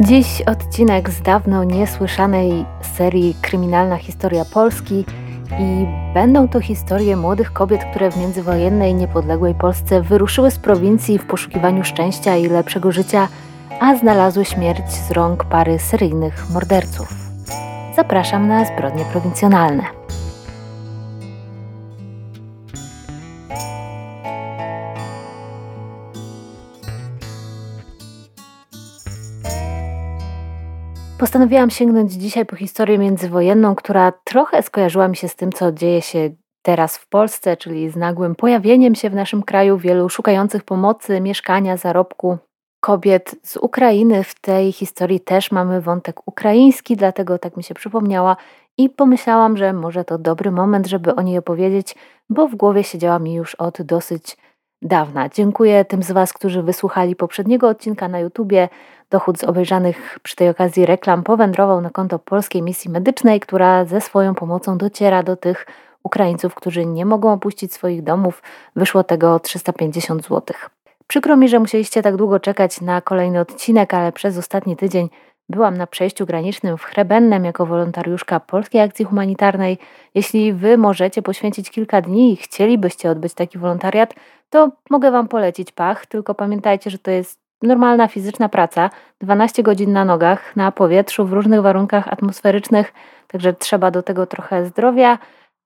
Dziś odcinek z dawno niesłyszanej serii Kryminalna Historia Polski i będą to historie młodych kobiet, które w międzywojennej, niepodległej Polsce wyruszyły z prowincji w poszukiwaniu szczęścia i lepszego życia, a znalazły śmierć z rąk pary seryjnych morderców. Zapraszam na Zbrodnie Prowincjonalne. Postanowiłam sięgnąć dzisiaj po historię międzywojenną, która trochę skojarzyła mi się z tym, co dzieje się teraz w Polsce, czyli z nagłym pojawieniem się w naszym kraju wielu szukających pomocy, mieszkania, zarobku kobiet z Ukrainy. W tej historii też mamy wątek ukraiński, dlatego tak mi się przypomniała i pomyślałam, że może to dobry moment, żeby o niej opowiedzieć, bo w głowie siedziała mi już od dosyć dawna. Dziękuję tym z Was, którzy wysłuchali poprzedniego odcinka na YouTubie. Dochód z obejrzanych przy tej okazji reklam powędrował na konto Polskiej Misji Medycznej, która ze swoją pomocą dociera do tych Ukraińców, którzy nie mogą opuścić swoich domów. Wyszło tego 350 zł. Przykro mi, że musieliście tak długo czekać na kolejny odcinek, ale przez ostatni tydzień byłam na przejściu granicznym w Hrebennem jako wolontariuszka Polskiej Akcji Humanitarnej. Jeśli Wy możecie poświęcić kilka dni i chcielibyście odbyć taki wolontariat, to mogę Wam polecić PACH, tylko pamiętajcie, że to jest normalna fizyczna praca, 12 godzin na nogach, na powietrzu, w różnych warunkach atmosferycznych, także trzeba do tego trochę zdrowia,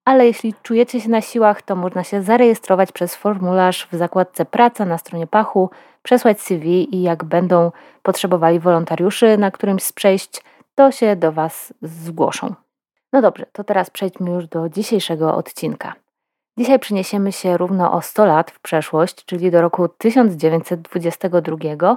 ale jeśli czujecie się na siłach, to można się zarejestrować przez formularz w zakładce Praca na stronie PACH-u, przesłać CV i jak będą potrzebowali wolontariuszy na którymś z przejść, to się do Was zgłoszą. No dobrze, to teraz przejdźmy już do dzisiejszego odcinka. Dzisiaj przeniesiemy się równo o 100 lat w przeszłość, czyli do roku 1922.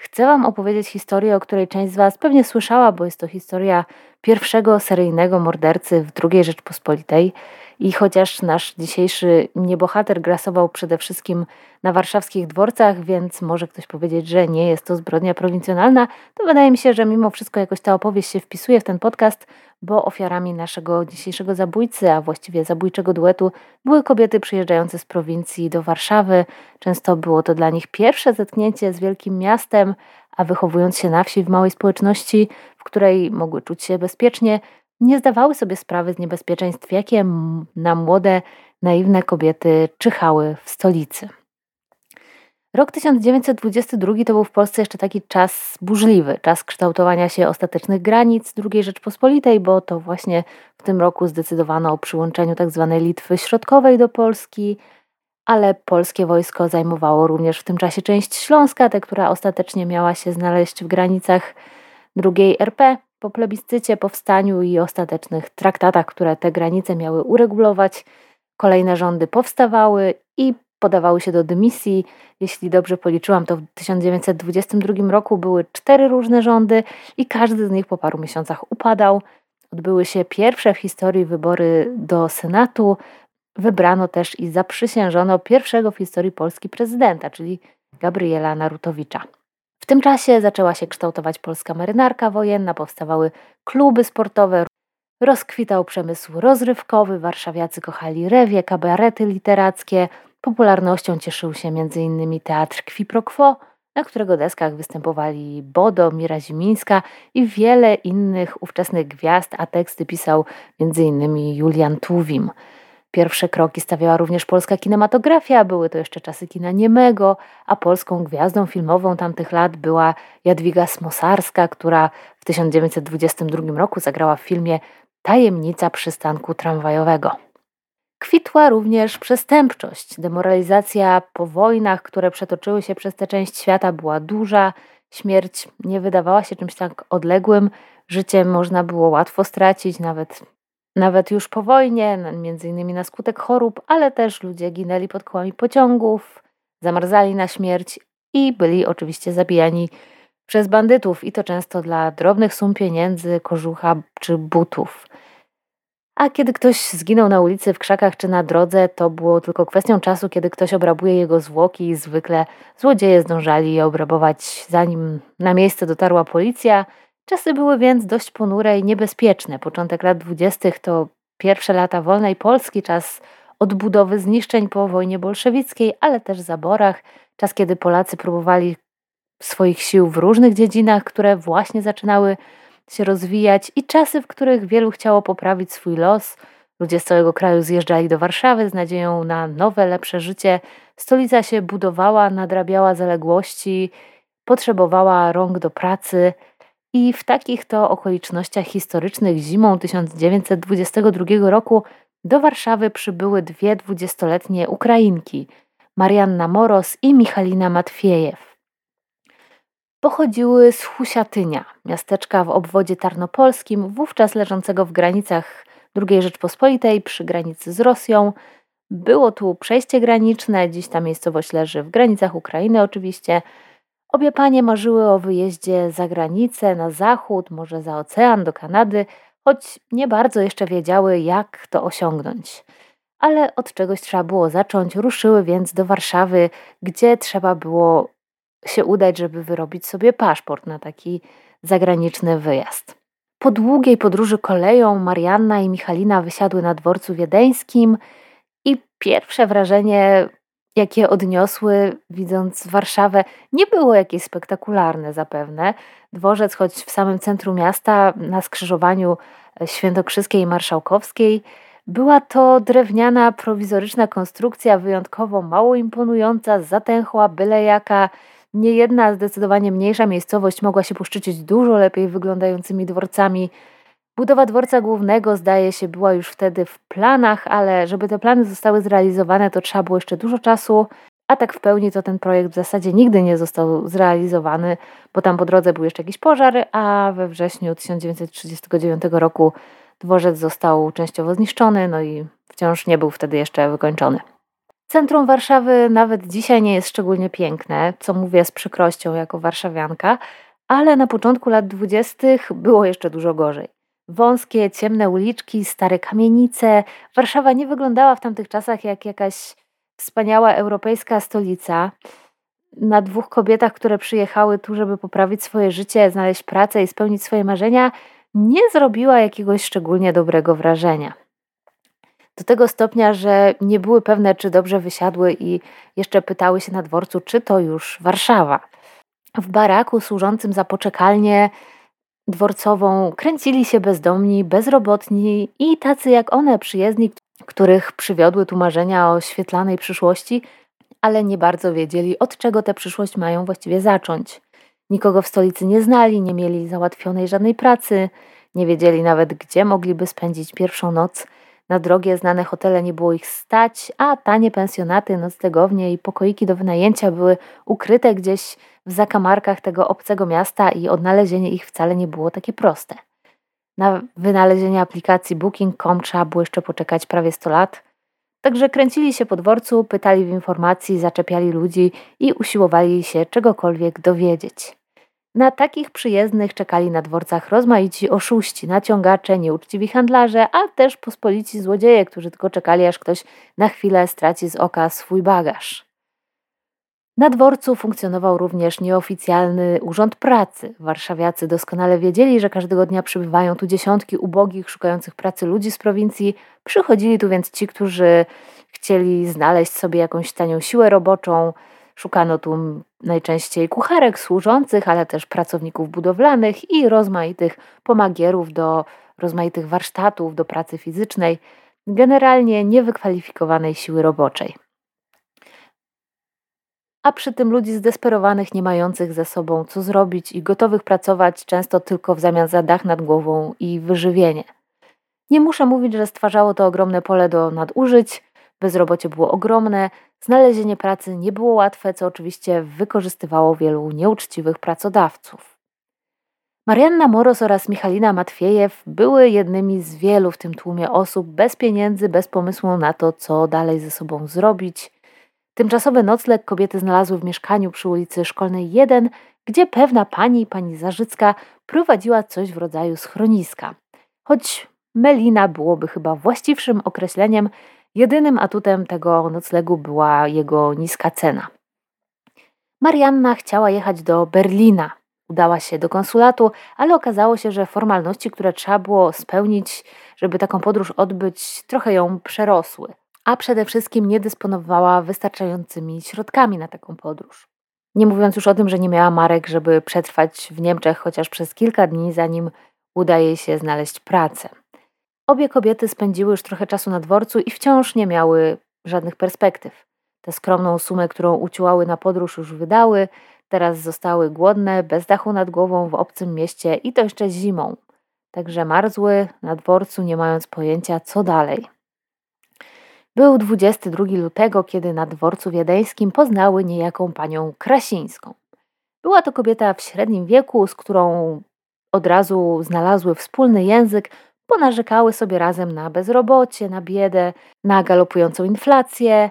Chcę Wam opowiedzieć historię, o której część z Was pewnie słyszała, bo jest to historia pierwszego seryjnego mordercy w II Rzeczpospolitej. I chociaż nasz dzisiejszy niebohater grasował przede wszystkim na warszawskich dworcach, więc może ktoś powiedzieć, że nie jest to zbrodnia prowincjonalna, to wydaje mi się, że mimo wszystko jakoś ta opowieść się wpisuje w ten podcast, bo ofiarami naszego dzisiejszego zabójcy, a właściwie zabójczego duetu, były kobiety przyjeżdżające z prowincji do Warszawy. Często było to dla nich pierwsze zetknięcie z wielkim miastem, a wychowując się na wsi w małej społeczności, w której mogły czuć się bezpiecznie, nie zdawały sobie sprawy z niebezpieczeństw, jakie na młode, naiwne kobiety czyhały w stolicy. Rok 1922 to był w Polsce jeszcze taki czas burzliwy, czas kształtowania się ostatecznych granic II Rzeczpospolitej, bo to właśnie w tym roku zdecydowano o przyłączeniu tzw. Litwy Środkowej do Polski, ale polskie wojsko zajmowało również w tym czasie część Śląska, tę, która ostatecznie miała się znaleźć w granicach II RP. Po plebiscycie, powstaniu i ostatecznych traktatach, które te granice miały uregulować, kolejne rządy powstawały i podawały się do dymisji. Jeśli dobrze policzyłam, to w 1922 roku były 4 różne rządy i każdy z nich po paru miesiącach upadał. Odbyły się pierwsze w historii wybory do Senatu. Wybrano też i zaprzysiężono pierwszego w historii Polski prezydenta, czyli Gabriela Narutowicza. W tym czasie zaczęła się kształtować polska marynarka wojenna, powstawały kluby sportowe, rozkwitał przemysł rozrywkowy, warszawiacy kochali rewie, kabarety literackie. Popularnością cieszył się m.in. Teatr Quid pro Quo, na którego deskach występowali Bodo, Mira Zimińska i wiele innych ówczesnych gwiazd, a teksty pisał m.in. Julian Tuwim. Pierwsze kroki stawiała również polska kinematografia, były to jeszcze czasy kina niemego, a polską gwiazdą filmową tamtych lat była Jadwiga Smosarska, która w 1922 roku zagrała w filmie Tajemnica przystanku tramwajowego. Kwitła również przestępczość. Demoralizacja po wojnach, które przetoczyły się przez tę część świata, była duża. Śmierć nie wydawała się czymś tak odległym. Życie można było łatwo stracić, nawet już po wojnie, m.in. na skutek chorób, ale też ludzie ginęli pod kołami pociągów, zamarzali na śmierć i byli oczywiście zabijani przez bandytów i to często dla drobnych sum pieniędzy, kożucha czy butów. A kiedy ktoś zginął na ulicy, w krzakach czy na drodze, to było tylko kwestią czasu, kiedy ktoś obrabuje jego zwłoki i zwykle złodzieje zdążali je obrabować, zanim na miejsce dotarła policja. Czasy były więc dość ponure i niebezpieczne. Początek lat 20. to pierwsze lata wolnej Polski, czas odbudowy zniszczeń po wojnie bolszewickiej, ale też zaborach, czas kiedy Polacy próbowali swoich sił w różnych dziedzinach, które właśnie zaczynały się rozwijać, i czasy, w których wielu chciało poprawić swój los. Ludzie z całego kraju zjeżdżali do Warszawy z nadzieją na nowe, lepsze życie. Stolica się budowała, nadrabiała zaległości, potrzebowała rąk do pracy. I w takich to okolicznościach historycznych zimą 1922 roku do Warszawy przybyły dwie 20-letnie Ukrainki, Marianna Moroz i Michalina Matwiejew. Pochodziły z Husiatynia, miasteczka w obwodzie tarnopolskim, wówczas leżącego w granicach II Rzeczpospolitej, przy granicy z Rosją. Było tu przejście graniczne, dziś ta miejscowość leży w granicach Ukrainy oczywiście. Obie panie marzyły o wyjeździe za granicę, na zachód, może za ocean, do Kanady, choć nie bardzo jeszcze wiedziały, jak to osiągnąć. Ale od czegoś trzeba było zacząć, ruszyły więc do Warszawy, gdzie trzeba było się udać, żeby wyrobić sobie paszport na taki zagraniczny wyjazd. Po długiej podróży koleją Marianna i Michalina wysiadły na dworcu wiedeńskim i pierwsze wrażenie, jakie odniosły, widząc Warszawę, nie było jakieś spektakularne zapewne. Dworzec, choć w samym centrum miasta, na skrzyżowaniu Świętokrzyskiej i Marszałkowskiej, była to drewniana, prowizoryczna konstrukcja, wyjątkowo mało imponująca, zatęchła, byle jaka. Niejedna zdecydowanie mniejsza miejscowość mogła się poszczycić dużo lepiej wyglądającymi dworcami. Budowa dworca głównego, zdaje się, była już wtedy w planach, ale żeby te plany zostały zrealizowane, to trzeba było jeszcze dużo czasu, a tak w pełni to ten projekt w zasadzie nigdy nie został zrealizowany, bo tam po drodze był jeszcze jakiś pożar, a we wrześniu 1939 roku dworzec został częściowo zniszczony, no i wciąż nie był wtedy jeszcze wykończony. Centrum Warszawy nawet dzisiaj nie jest szczególnie piękne, co mówię z przykrością jako warszawianka, ale na początku lat 20. było jeszcze dużo gorzej. Wąskie, ciemne uliczki, stare kamienice. Warszawa nie wyglądała w tamtych czasach jak jakaś wspaniała europejska stolica. Na dwóch kobietach, które przyjechały tu, żeby poprawić swoje życie, znaleźć pracę i spełnić swoje marzenia, nie zrobiła jakiegoś szczególnie dobrego wrażenia. Do tego stopnia, że nie były pewne, czy dobrze wysiadły i jeszcze pytały się na dworcu, czy to już Warszawa. W baraku służącym za poczekalnię dworcową kręcili się bezdomni, bezrobotni i tacy jak one, przyjezdni, których przywiodły tu marzenia o świetlanej przyszłości, ale nie bardzo wiedzieli, od czego tę przyszłość mają właściwie zacząć. Nikogo w stolicy nie znali, nie mieli załatwionej żadnej pracy, nie wiedzieli nawet, gdzie mogliby spędzić pierwszą noc. Na drogie, znane hotele nie było ich stać, a tanie pensjonaty, noclegownie i pokoiki do wynajęcia były ukryte gdzieś w zakamarkach tego obcego miasta i odnalezienie ich wcale nie było takie proste. Na wynalezienie aplikacji Booking.com trzeba było jeszcze poczekać prawie 100 lat. Także kręcili się po dworcu, pytali w informacji, zaczepiali ludzi i usiłowali się czegokolwiek dowiedzieć. Na takich przyjezdnych czekali na dworcach rozmaici oszuści, naciągacze, nieuczciwi handlarze, a też pospolici złodzieje, którzy tylko czekali, aż ktoś na chwilę straci z oka swój bagaż. Na dworcu funkcjonował również nieoficjalny Urząd Pracy. Warszawiacy doskonale wiedzieli, że każdego dnia przybywają tu dziesiątki ubogich, szukających pracy ludzi z prowincji. Przychodzili tu więc ci, którzy chcieli znaleźć sobie jakąś tanią siłę roboczą. Szukano tu najczęściej kucharek, służących, ale też pracowników budowlanych i rozmaitych pomagierów do rozmaitych warsztatów, do pracy fizycznej, generalnie niewykwalifikowanej siły roboczej. A przy tym ludzi zdesperowanych, nie mających ze sobą co zrobić i gotowych pracować często tylko w zamian za dach nad głową i wyżywienie. Nie muszę mówić, że stwarzało to ogromne pole do nadużyć. Bezrobocie było ogromne, znalezienie pracy nie było łatwe, co oczywiście wykorzystywało wielu nieuczciwych pracodawców. Marianna Moroz oraz Michalina Matwiejew były jednymi z wielu w tym tłumie osób bez pieniędzy, bez pomysłu na to, co dalej ze sobą zrobić. Tymczasowy nocleg kobiety znalazły w mieszkaniu przy ulicy Szkolnej 1, gdzie pewna pani, pani Zarzycka, prowadziła coś w rodzaju schroniska. Choć melina byłoby chyba właściwszym określeniem, jedynym atutem tego noclegu była jego niska cena. Marianna chciała jechać do Berlina. Udała się do konsulatu, ale okazało się, że formalności, które trzeba było spełnić, żeby taką podróż odbyć, trochę ją przerosły, a przede wszystkim nie dysponowała wystarczającymi środkami na taką podróż. Nie mówiąc już o tym, że nie miała marek, żeby przetrwać w Niemczech chociaż przez kilka dni, zanim uda jej się znaleźć pracę. Obie kobiety spędziły już trochę czasu na dworcu i wciąż nie miały żadnych perspektyw. Tę skromną sumę, którą uciułały na podróż, już wydały, teraz zostały głodne, bez dachu nad głową w obcym mieście i to jeszcze zimą. Także marzły na dworcu, nie mając pojęcia, co dalej. Był 22 lutego, kiedy na dworcu wiedeńskim poznały niejaką panią Krasińską. Była to kobieta w średnim wieku, z którą od razu znalazły wspólny język, ponarzekały sobie razem na bezrobocie, na biedę, na galopującą inflację.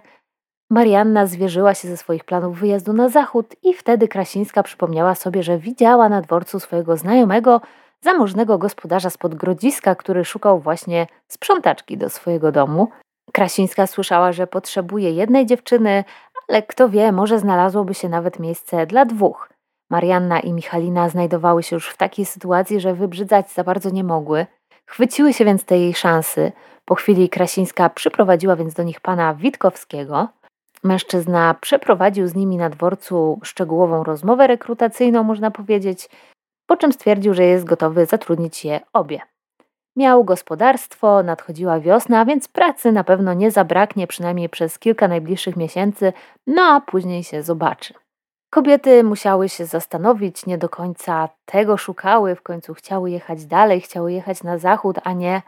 Marianna zwierzyła się ze swoich planów wyjazdu na zachód i wtedy Krasińska przypomniała sobie, że widziała na dworcu swojego znajomego, zamożnego gospodarza spod Grodziska, który szukał właśnie sprzątaczki do swojego domu. Krasińska słyszała, że potrzebuje jednej dziewczyny, ale kto wie, może znalazłoby się nawet miejsce dla dwóch. Marianna i Michalina znajdowały się już w takiej sytuacji, że wybrzydzać za bardzo nie mogły. Chwyciły się więc tej szansy. Po chwili Krasińska przyprowadziła więc do nich pana Witkowskiego. Mężczyzna przeprowadził z nimi na dworcu szczegółową rozmowę rekrutacyjną, można powiedzieć, po czym stwierdził, że jest gotowy zatrudnić je obie. Miał gospodarstwo, nadchodziła wiosna, a więc pracy na pewno nie zabraknie, przynajmniej przez kilka najbliższych miesięcy, no a później się zobaczy. Kobiety musiały się zastanowić, nie do końca tego szukały, w końcu chciały jechać dalej, chciały jechać na zachód, a nie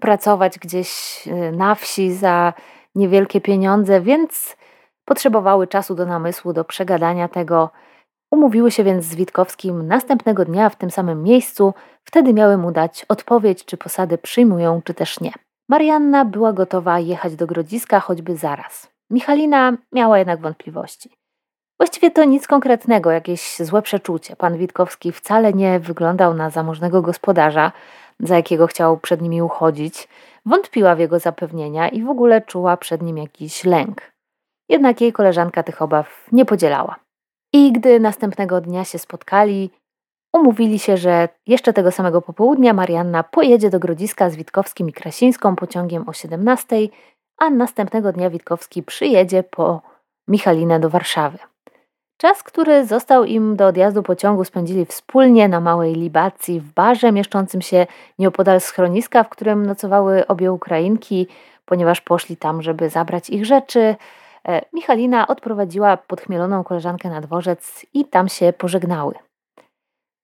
pracować gdzieś na wsi za niewielkie pieniądze, więc potrzebowały czasu do namysłu, do przegadania tego. Umówiły się więc z Witkowskim następnego dnia w tym samym miejscu, wtedy miały mu dać odpowiedź, czy posady przyjmują, czy też nie. Marianna była gotowa jechać do Grodziska choćby zaraz. Michalina miała jednak wątpliwości. Właściwie to nic konkretnego, jakieś złe przeczucie. Pan Witkowski wcale nie wyglądał na zamożnego gospodarza, za jakiego chciał przed nimi uchodzić. Wątpiła w jego zapewnienia i w ogóle czuła przed nim jakiś lęk. Jednak jej koleżanka tych obaw nie podzielała. I gdy następnego dnia się spotkali, umówili się, że jeszcze tego samego popołudnia Marianna pojedzie do Grodziska z Witkowskim i Krasińską pociągiem o 17:00, a następnego dnia Witkowski przyjedzie po Michalinę do Warszawy. Czas, który został im do odjazdu pociągu, spędzili wspólnie na małej libacji w barze mieszczącym się nieopodal schroniska, w którym nocowały obie Ukrainki, ponieważ poszli tam, żeby zabrać ich rzeczy. Michalina odprowadziła podchmieloną koleżankę na dworzec i tam się pożegnały.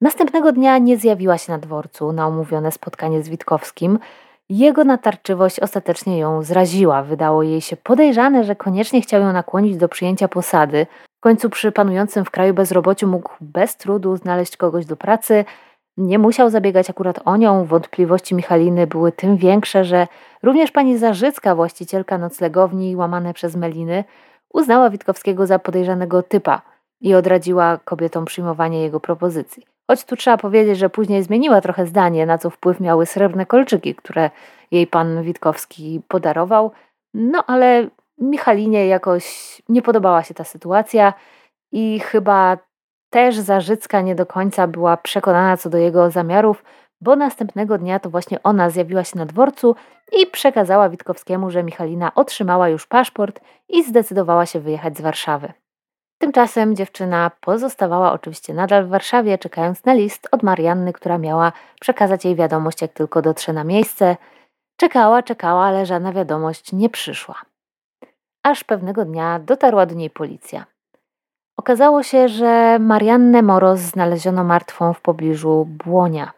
Następnego dnia nie zjawiła się na dworcu na umówione spotkanie z Witkowskim. Jego natarczywość ostatecznie ją zraziła. Wydało jej się podejrzane, że koniecznie chciał ją nakłonić do przyjęcia posady. W końcu przy panującym w kraju bezrobociu mógł bez trudu znaleźć kogoś do pracy. Nie musiał zabiegać akurat o nią. Wątpliwości Michaliny były tym większe, że również pani Zarzycka, właścicielka noclegowni łamane przez meliny, uznała Witkowskiego za podejrzanego typa i odradziła kobietom przyjmowanie jego propozycji. Choć tu trzeba powiedzieć, że później zmieniła trochę zdanie, na co wpływ miały srebrne kolczyki, które jej pan Witkowski podarował. No ale Michalinie jakoś nie podobała się ta sytuacja i chyba też Zarzycka nie do końca była przekonana co do jego zamiarów, bo następnego dnia to właśnie ona zjawiła się na dworcu i przekazała Witkowskiemu, że Michalina otrzymała już paszport i zdecydowała się wyjechać z Warszawy. Tymczasem dziewczyna pozostawała oczywiście nadal w Warszawie, czekając na list od Marianny, która miała przekazać jej wiadomość, jak tylko dotrze na miejsce. Czekała, ale żadna wiadomość nie przyszła. Aż pewnego dnia dotarła do niej policja. Okazało się, że Mariannę Moroz znaleziono martwą w pobliżu Błonia.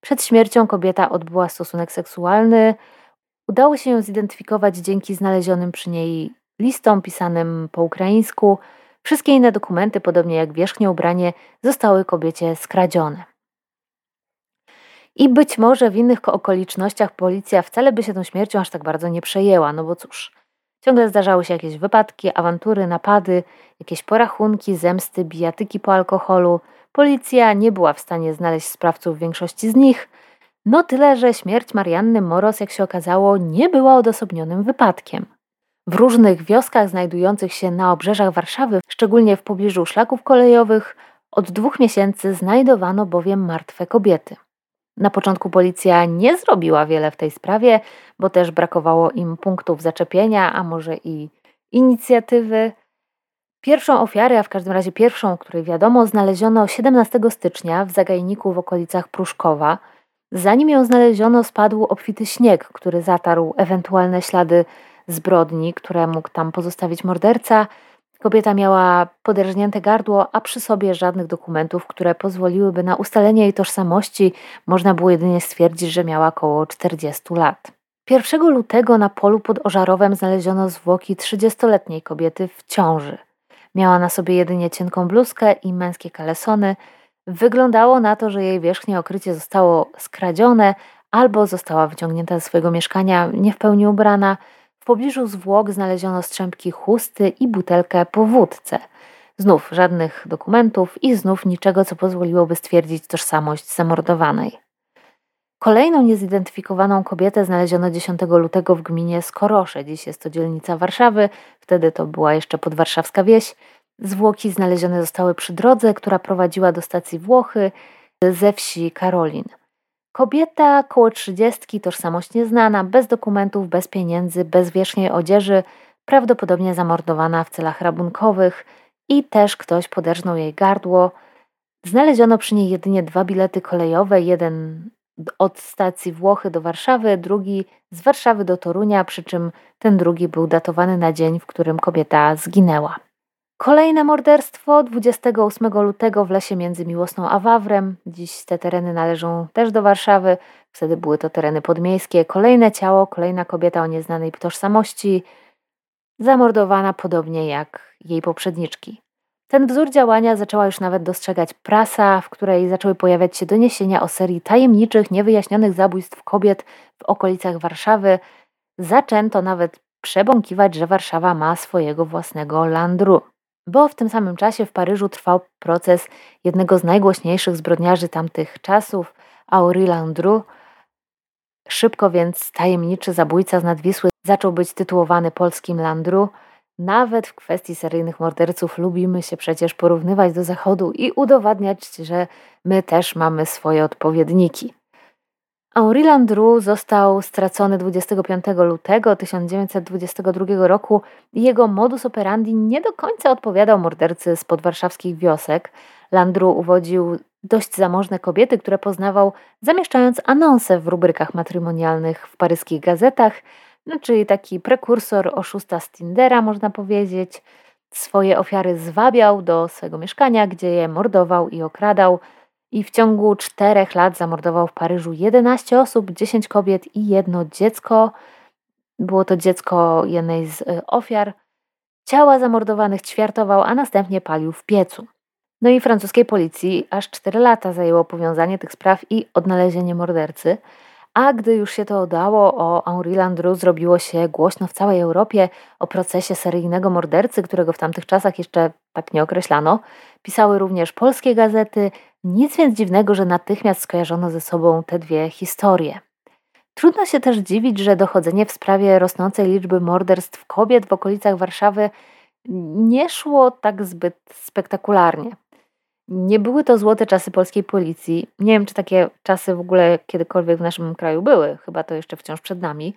Przed śmiercią kobieta odbyła stosunek seksualny. Udało się ją zidentyfikować dzięki znalezionym przy niej listom pisanym po ukraińsku. Wszystkie inne dokumenty, podobnie jak wierzchnie ubranie, zostały kobiecie skradzione. I być może w innych okolicznościach policja wcale by się tą śmiercią aż tak bardzo nie przejęła, no bo cóż. Ciągle zdarzały się jakieś wypadki, awantury, napady, jakieś porachunki, zemsty, bijatyki po alkoholu. Policja nie była w stanie znaleźć sprawców większości z nich. No tyle, że śmierć Marianny Moroz, jak się okazało, nie była odosobnionym wypadkiem. W różnych wioskach znajdujących się na obrzeżach Warszawy, szczególnie w pobliżu szlaków kolejowych, od 2 miesięcy znajdowano bowiem martwe kobiety. Na początku policja nie zrobiła wiele w tej sprawie, bo też brakowało im punktów zaczepienia, a może i inicjatywy. Pierwszą ofiarę, a w każdym razie pierwszą, o której wiadomo, znaleziono 17 stycznia w Zagajniku w okolicach Pruszkowa. Zanim ją znaleziono, spadł obfity śnieg, który zatarł ewentualne ślady zbrodni, które mógł tam pozostawić morderca. Kobieta miała poderżnięte gardło, a przy sobie żadnych dokumentów, które pozwoliłyby na ustalenie jej tożsamości. Można było jedynie stwierdzić, że miała około 40 lat. 1 lutego na polu pod Ożarowem znaleziono zwłoki 30-letniej kobiety w ciąży. Miała na sobie jedynie cienką bluzkę i męskie kalesony. Wyglądało na to, że jej wierzchnie okrycie zostało skradzione albo została wyciągnięta ze swojego mieszkania nie w pełni ubrana. W pobliżu zwłok znaleziono strzępki chusty i butelkę po wódce. Znów żadnych dokumentów i znów niczego, co pozwoliłoby stwierdzić tożsamość zamordowanej. Kolejną niezidentyfikowaną kobietę znaleziono 10 lutego w gminie Skorosze. Dziś jest to dzielnica Warszawy, wtedy to była jeszcze podwarszawska wieś. Zwłoki znalezione zostały przy drodze, która prowadziła do stacji Włochy ze wsi Garwolin. Kobieta około 30, tożsamość nieznana, bez dokumentów, bez pieniędzy, bez wierzchniej odzieży, prawdopodobnie zamordowana w celach rabunkowych i też ktoś poderżnął jej gardło. Znaleziono przy niej jedynie 2 bilety kolejowe, jeden od stacji Włochy do Warszawy, drugi z Warszawy do Torunia, przy czym ten drugi był datowany na dzień, w którym kobieta zginęła. Kolejne morderstwo 28 lutego w lesie między Miłosną a Wawrem. Dziś te tereny należą też do Warszawy. Wtedy były to tereny podmiejskie. Kolejne ciało, kolejna kobieta o nieznanej tożsamości, zamordowana podobnie jak jej poprzedniczki. Ten wzór działania zaczęła już nawet dostrzegać prasa, w której zaczęły pojawiać się doniesienia o serii tajemniczych, niewyjaśnionych zabójstw kobiet w okolicach Warszawy. Zaczęto nawet przebąkiwać, że Warszawa ma swojego własnego Landru. Bo w tym samym czasie w Paryżu trwał proces jednego z najgłośniejszych zbrodniarzy tamtych czasów, Henri Landru. Szybko więc tajemniczy zabójca z Nadwisły zaczął być tytułowany polskim Landru. Nawet w kwestii seryjnych morderców lubimy się przecież porównywać do Zachodu i udowadniać, że my też mamy swoje odpowiedniki. Henri Landru został stracony 25 lutego 1922 roku i jego modus operandi nie do końca odpowiadał mordercy z podwarszawskich wiosek. Landru uwodził dość zamożne kobiety, które poznawał, zamieszczając anonse w rubrykach matrymonialnych w paryskich gazetach, czyli taki prekursor oszusta z Tindera, można powiedzieć. Swoje ofiary zwabiał do swojego mieszkania, gdzie je mordował i okradał. I w ciągu 4 lat zamordował w Paryżu 11 osób, 10 kobiet i 1 dziecko. Było to dziecko jednej z ofiar. Ciała zamordowanych ćwiartował, a następnie palił w piecu. No i francuskiej policji aż 4 lata zajęło powiązanie tych spraw i odnalezienie mordercy. A gdy już się to udało, o Henri Landru zrobiło się głośno w całej Europie, o procesie seryjnego mordercy, którego w tamtych czasach jeszcze tak nie określano. Pisały również polskie gazety. Nic więc dziwnego, że natychmiast skojarzono ze sobą te dwie historie. Trudno się też dziwić, że dochodzenie w sprawie rosnącej liczby morderstw kobiet w okolicach Warszawy nie szło tak zbyt spektakularnie. Nie były to złote czasy polskiej policji. Nie wiem, czy takie czasy w ogóle kiedykolwiek w naszym kraju były. Chyba to jeszcze wciąż przed nami.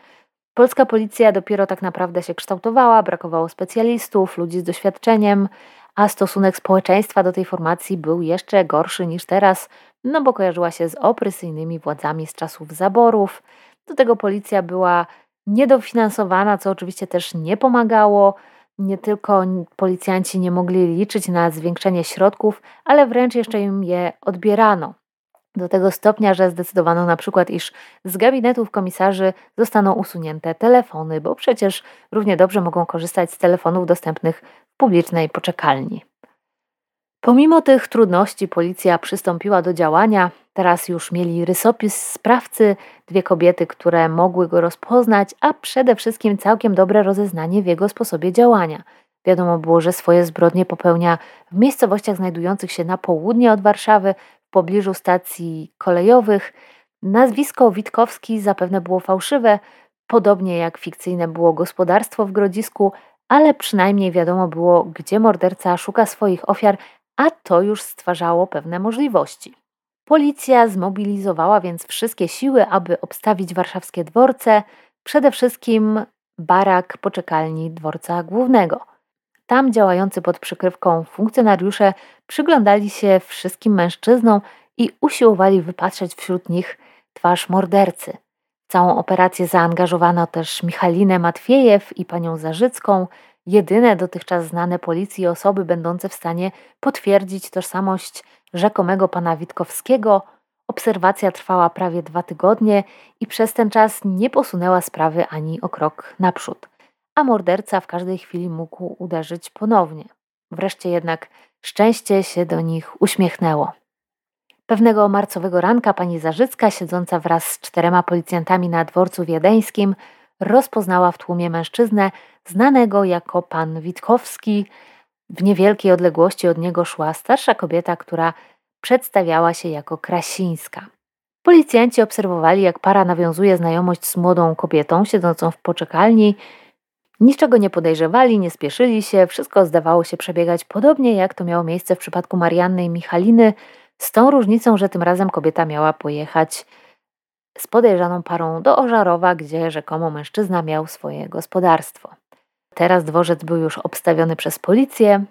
Polska policja dopiero tak naprawdę się kształtowała, brakowało specjalistów, ludzi z doświadczeniem, a stosunek społeczeństwa do tej formacji był jeszcze gorszy niż teraz, no bo kojarzyła się z opresyjnymi władzami z czasów zaborów. Do tego policja była niedofinansowana, co oczywiście też nie pomagało. Nie tylko policjanci nie mogli liczyć na zwiększenie środków, ale wręcz jeszcze im je odbierano. Do tego stopnia, że zdecydowano na przykład, iż z gabinetów komisarzy zostaną usunięte telefony, bo przecież równie dobrze mogą korzystać z telefonów dostępnych w publicznej poczekalni. Pomimo tych trudności policja przystąpiła do działania. Teraz już mieli rysopis sprawcy, 2 kobiety, które mogły go rozpoznać, a przede wszystkim całkiem dobre rozeznanie w jego sposobie działania. Wiadomo było, że swoje zbrodnie popełnia w miejscowościach znajdujących się na południe od Warszawy, w pobliżu stacji kolejowych. Nazwisko Witkowski zapewne było fałszywe, podobnie jak fikcyjne było gospodarstwo w Grodzisku, ale przynajmniej wiadomo było, gdzie morderca szuka swoich ofiar, a to już stwarzało pewne możliwości. Policja zmobilizowała więc wszystkie siły, aby obstawić warszawskie dworce, przede wszystkim barak poczekalni dworca głównego. Tam działający pod przykrywką funkcjonariusze przyglądali się wszystkim mężczyznom i usiłowali wypatrzeć wśród nich twarz mordercy. W całą operację zaangażowano też Michalinę Matwiejew i panią Zarzycką, jedyne dotychczas znane policji osoby będące w stanie potwierdzić tożsamość rzekomego pana Witkowskiego. Obserwacja trwała prawie 2 tygodnie i przez ten czas nie posunęła sprawy ani o krok naprzód, a morderca w każdej chwili mógł uderzyć ponownie. Wreszcie jednak szczęście się do nich uśmiechnęło. Pewnego marcowego ranka pani Zarzycka, siedząca wraz z 4 policjantami na dworcu wiedeńskim, rozpoznała w tłumie mężczyznę znanego jako pan Witkowski. W niewielkiej odległości od niego szła starsza kobieta, która przedstawiała się jako Krasińska. Policjanci obserwowali, jak para nawiązuje znajomość z młodą kobietą siedzącą w poczekalni. Niczego nie podejrzewali, nie spieszyli się, wszystko zdawało się przebiegać podobnie, jak to miało miejsce w przypadku Marianny i Michaliny, z tą różnicą, że tym razem kobieta miała pojechać z podejrzaną parą do Ożarowa, gdzie rzekomo mężczyzna miał swoje gospodarstwo. Teraz dworzec był już obstawiony przez policję.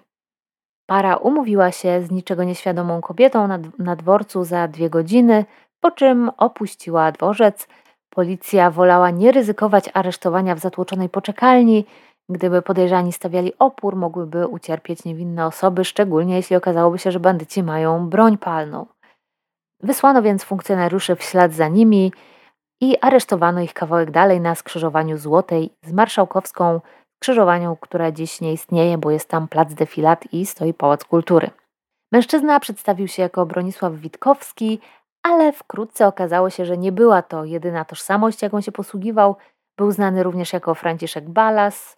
Para umówiła się z niczego nieświadomą kobietą na dworcu za 2 godziny, po czym opuściła dworzec. Policja wolała nie ryzykować aresztowania w zatłoczonej poczekalni. Gdyby podejrzani stawiali opór, mogłyby ucierpieć niewinne osoby, szczególnie jeśli okazałoby się, że bandyci mają broń palną. Wysłano więc funkcjonariuszy w ślad za nimi i aresztowano ich kawałek dalej na skrzyżowaniu Złotej z Marszałkowską, skrzyżowaniu, które dziś nie istnieje, bo jest tam plac defilat i stoi Pałac Kultury. Mężczyzna przedstawił się jako Bronisław Witkowski, ale wkrótce okazało się, że nie była to jedyna tożsamość, jaką się posługiwał. Był znany również jako Franciszek Balas.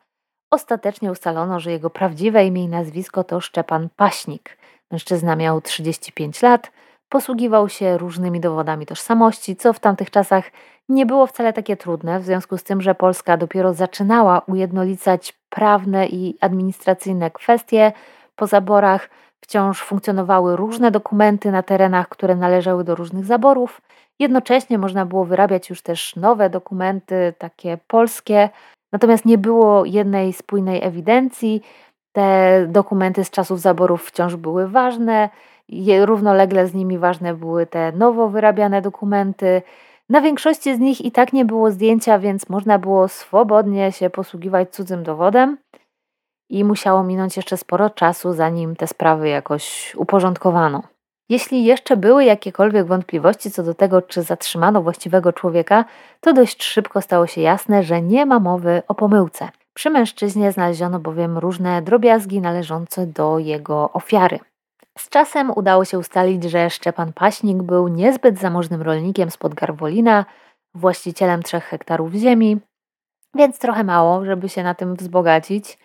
Ostatecznie ustalono, że jego prawdziwe imię i nazwisko to Szczepan Paśnik. Mężczyzna miał 35 lat, posługiwał się różnymi dowodami tożsamości, co w tamtych czasach nie było wcale takie trudne, w związku z tym, że Polska dopiero zaczynała ujednolicać prawne i administracyjne kwestie. Po zaborach wciąż funkcjonowały różne dokumenty na terenach, które należały do różnych zaborów. Jednocześnie można było wyrabiać już też nowe dokumenty, takie polskie, natomiast nie było jednej spójnej ewidencji. Te dokumenty z czasów zaborów wciąż były ważne, równolegle z nimi ważne były te nowo wyrabiane dokumenty. Na większości z nich i tak nie było zdjęcia, więc można było swobodnie się posługiwać cudzym dowodem i musiało minąć jeszcze sporo czasu, zanim te sprawy jakoś uporządkowano. Jeśli jeszcze były jakiekolwiek wątpliwości co do tego, czy zatrzymano właściwego człowieka, to dość szybko stało się jasne, że nie ma mowy o pomyłce. Przy mężczyźnie znaleziono bowiem różne drobiazgi należące do jego ofiary. Z czasem udało się ustalić, że Szczepan Paśnik był niezbyt zamożnym rolnikiem spod Garwolina, właścicielem 3 hektarów ziemi, więc trochę mało, żeby się na tym wzbogacić.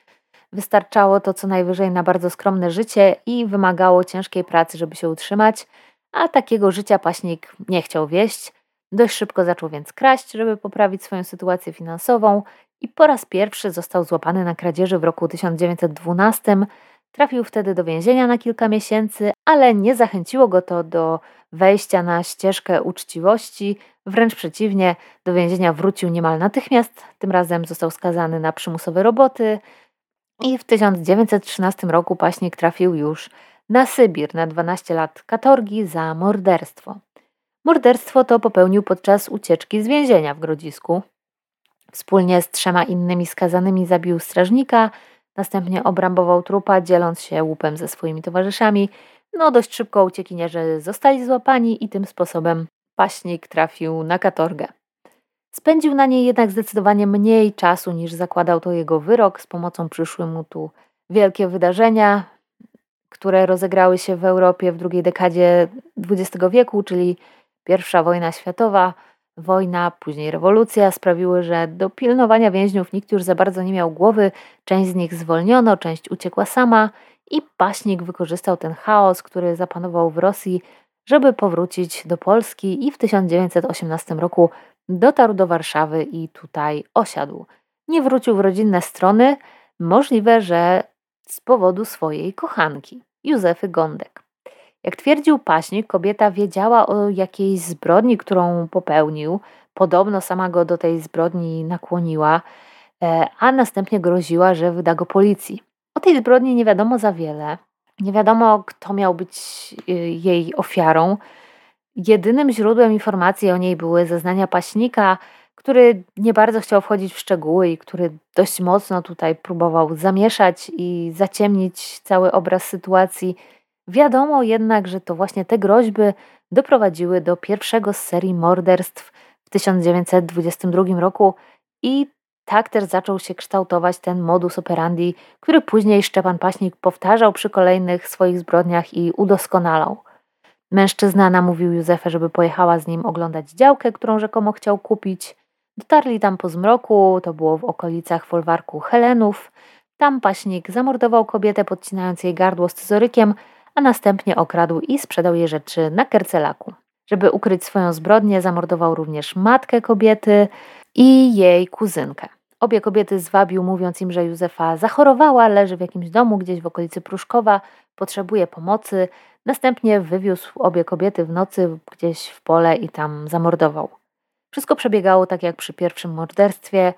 Wystarczało to co najwyżej na bardzo skromne życie i wymagało ciężkiej pracy, żeby się utrzymać, a takiego życia Paśnik nie chciał wieść. Dość szybko zaczął więc kraść, żeby poprawić swoją sytuację finansową i po raz pierwszy został złapany na kradzieży w roku 1912. Trafił wtedy do więzienia na kilka miesięcy, ale nie zachęciło go to do wejścia na ścieżkę uczciwości. Wręcz przeciwnie, do więzienia wrócił niemal natychmiast. Tym razem został skazany na przymusowe roboty i w 1913 roku Paśnik trafił już na Sybir na 12 lat katorgi za morderstwo. Morderstwo to popełnił podczas ucieczki z więzienia w Grodzisku. Wspólnie z 3 innymi skazanymi zabił strażnika, następnie obrambował trupa, dzieląc się łupem ze swoimi towarzyszami. Dość szybko uciekinierzy zostali złapani i tym sposobem Paśnik trafił na katorgę. Spędził na niej jednak zdecydowanie mniej czasu, niż zakładał to jego wyrok. Z pomocą przyszły mu tu wielkie wydarzenia, które rozegrały się w Europie w drugiej dekadzie XX wieku, czyli I wojna światowa, wojna, później rewolucja sprawiły, że do pilnowania więźniów nikt już za bardzo nie miał głowy, część z nich zwolniono, część uciekła sama i Paśnik wykorzystał ten chaos, który zapanował w Rosji, żeby powrócić do Polski i w 1918 roku dotarł do Warszawy i tutaj osiadł. Nie wrócił w rodzinne strony, możliwe, że z powodu swojej kochanki, Józefy Gądek. Jak twierdził Paśnik, kobieta wiedziała o jakiejś zbrodni, którą popełnił. Podobno sama go do tej zbrodni nakłoniła, a następnie groziła, że wyda go policji. O tej zbrodni nie wiadomo za wiele. Nie wiadomo, kto miał być jej ofiarą. Jedynym źródłem informacji o niej były zeznania Paśnika, który nie bardzo chciał wchodzić w szczegóły i który dość mocno tutaj próbował zamieszać i zaciemnić cały obraz sytuacji. Wiadomo jednak, że to właśnie te groźby doprowadziły do pierwszego z serii morderstw w 1922 roku i tak też zaczął się kształtować ten modus operandi, który później Szczepan Paśnik powtarzał przy kolejnych swoich zbrodniach i udoskonalał. Mężczyzna namówił Józefę, żeby pojechała z nim oglądać działkę, którą rzekomo chciał kupić. Dotarli tam po zmroku, to było w okolicach folwarku Helenów. Tam Paśnik zamordował kobietę, podcinając jej gardło scyzorykiem, a następnie okradł i sprzedał jej rzeczy na Kercelaku. Żeby ukryć swoją zbrodnię, zamordował również matkę kobiety i jej kuzynkę. Obie kobiety zwabił, mówiąc im, że Józefa zachorowała, leży w jakimś domu gdzieś w okolicy Pruszkowa, potrzebuje pomocy. Następnie wywiózł obie kobiety w nocy gdzieś w pole i tam zamordował. Wszystko przebiegało tak jak przy pierwszym morderstwie.